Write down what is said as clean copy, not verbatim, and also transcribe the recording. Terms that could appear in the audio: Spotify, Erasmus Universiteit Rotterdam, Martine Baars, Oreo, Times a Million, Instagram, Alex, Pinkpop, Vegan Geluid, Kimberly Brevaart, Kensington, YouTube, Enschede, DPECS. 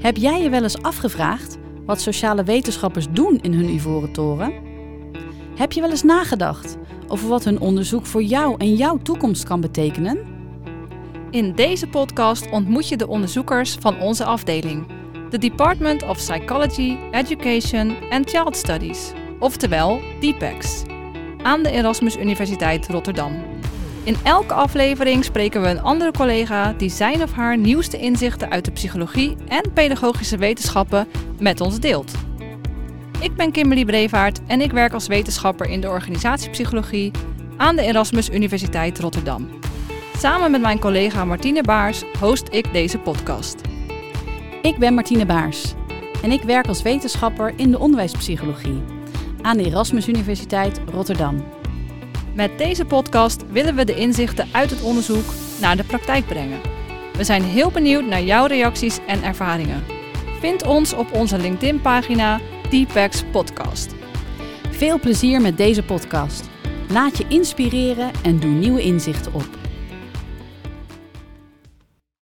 Heb jij je wel eens afgevraagd wat sociale wetenschappers doen in hun ivoren toren? Heb je wel eens nagedacht over wat hun onderzoek voor jou en jouw toekomst kan betekenen? In deze podcast ontmoet je de onderzoekers van onze afdeling, de Department of Psychology, Education and Child Studies, oftewel DPECS, aan de Erasmus Universiteit Rotterdam. In elke aflevering spreken we een andere collega die zijn of haar nieuwste inzichten uit de psychologie en pedagogische wetenschappen met ons deelt. Ik ben Kimberly Brevaart en ik werk als wetenschapper in de organisatiepsychologie aan de Erasmus Universiteit Rotterdam. Samen met mijn collega Martine Baars host ik deze podcast. Ik ben Martine Baars en ik werk als wetenschapper in de onderwijspsychologie aan de Erasmus Universiteit Rotterdam. Met deze podcast willen we de inzichten uit het onderzoek naar de praktijk brengen. We zijn heel benieuwd naar jouw reacties en ervaringen. Vind ons op onze LinkedIn-pagina DPECS Podcast. Veel plezier met deze podcast. Laat je inspireren en doe nieuwe inzichten op.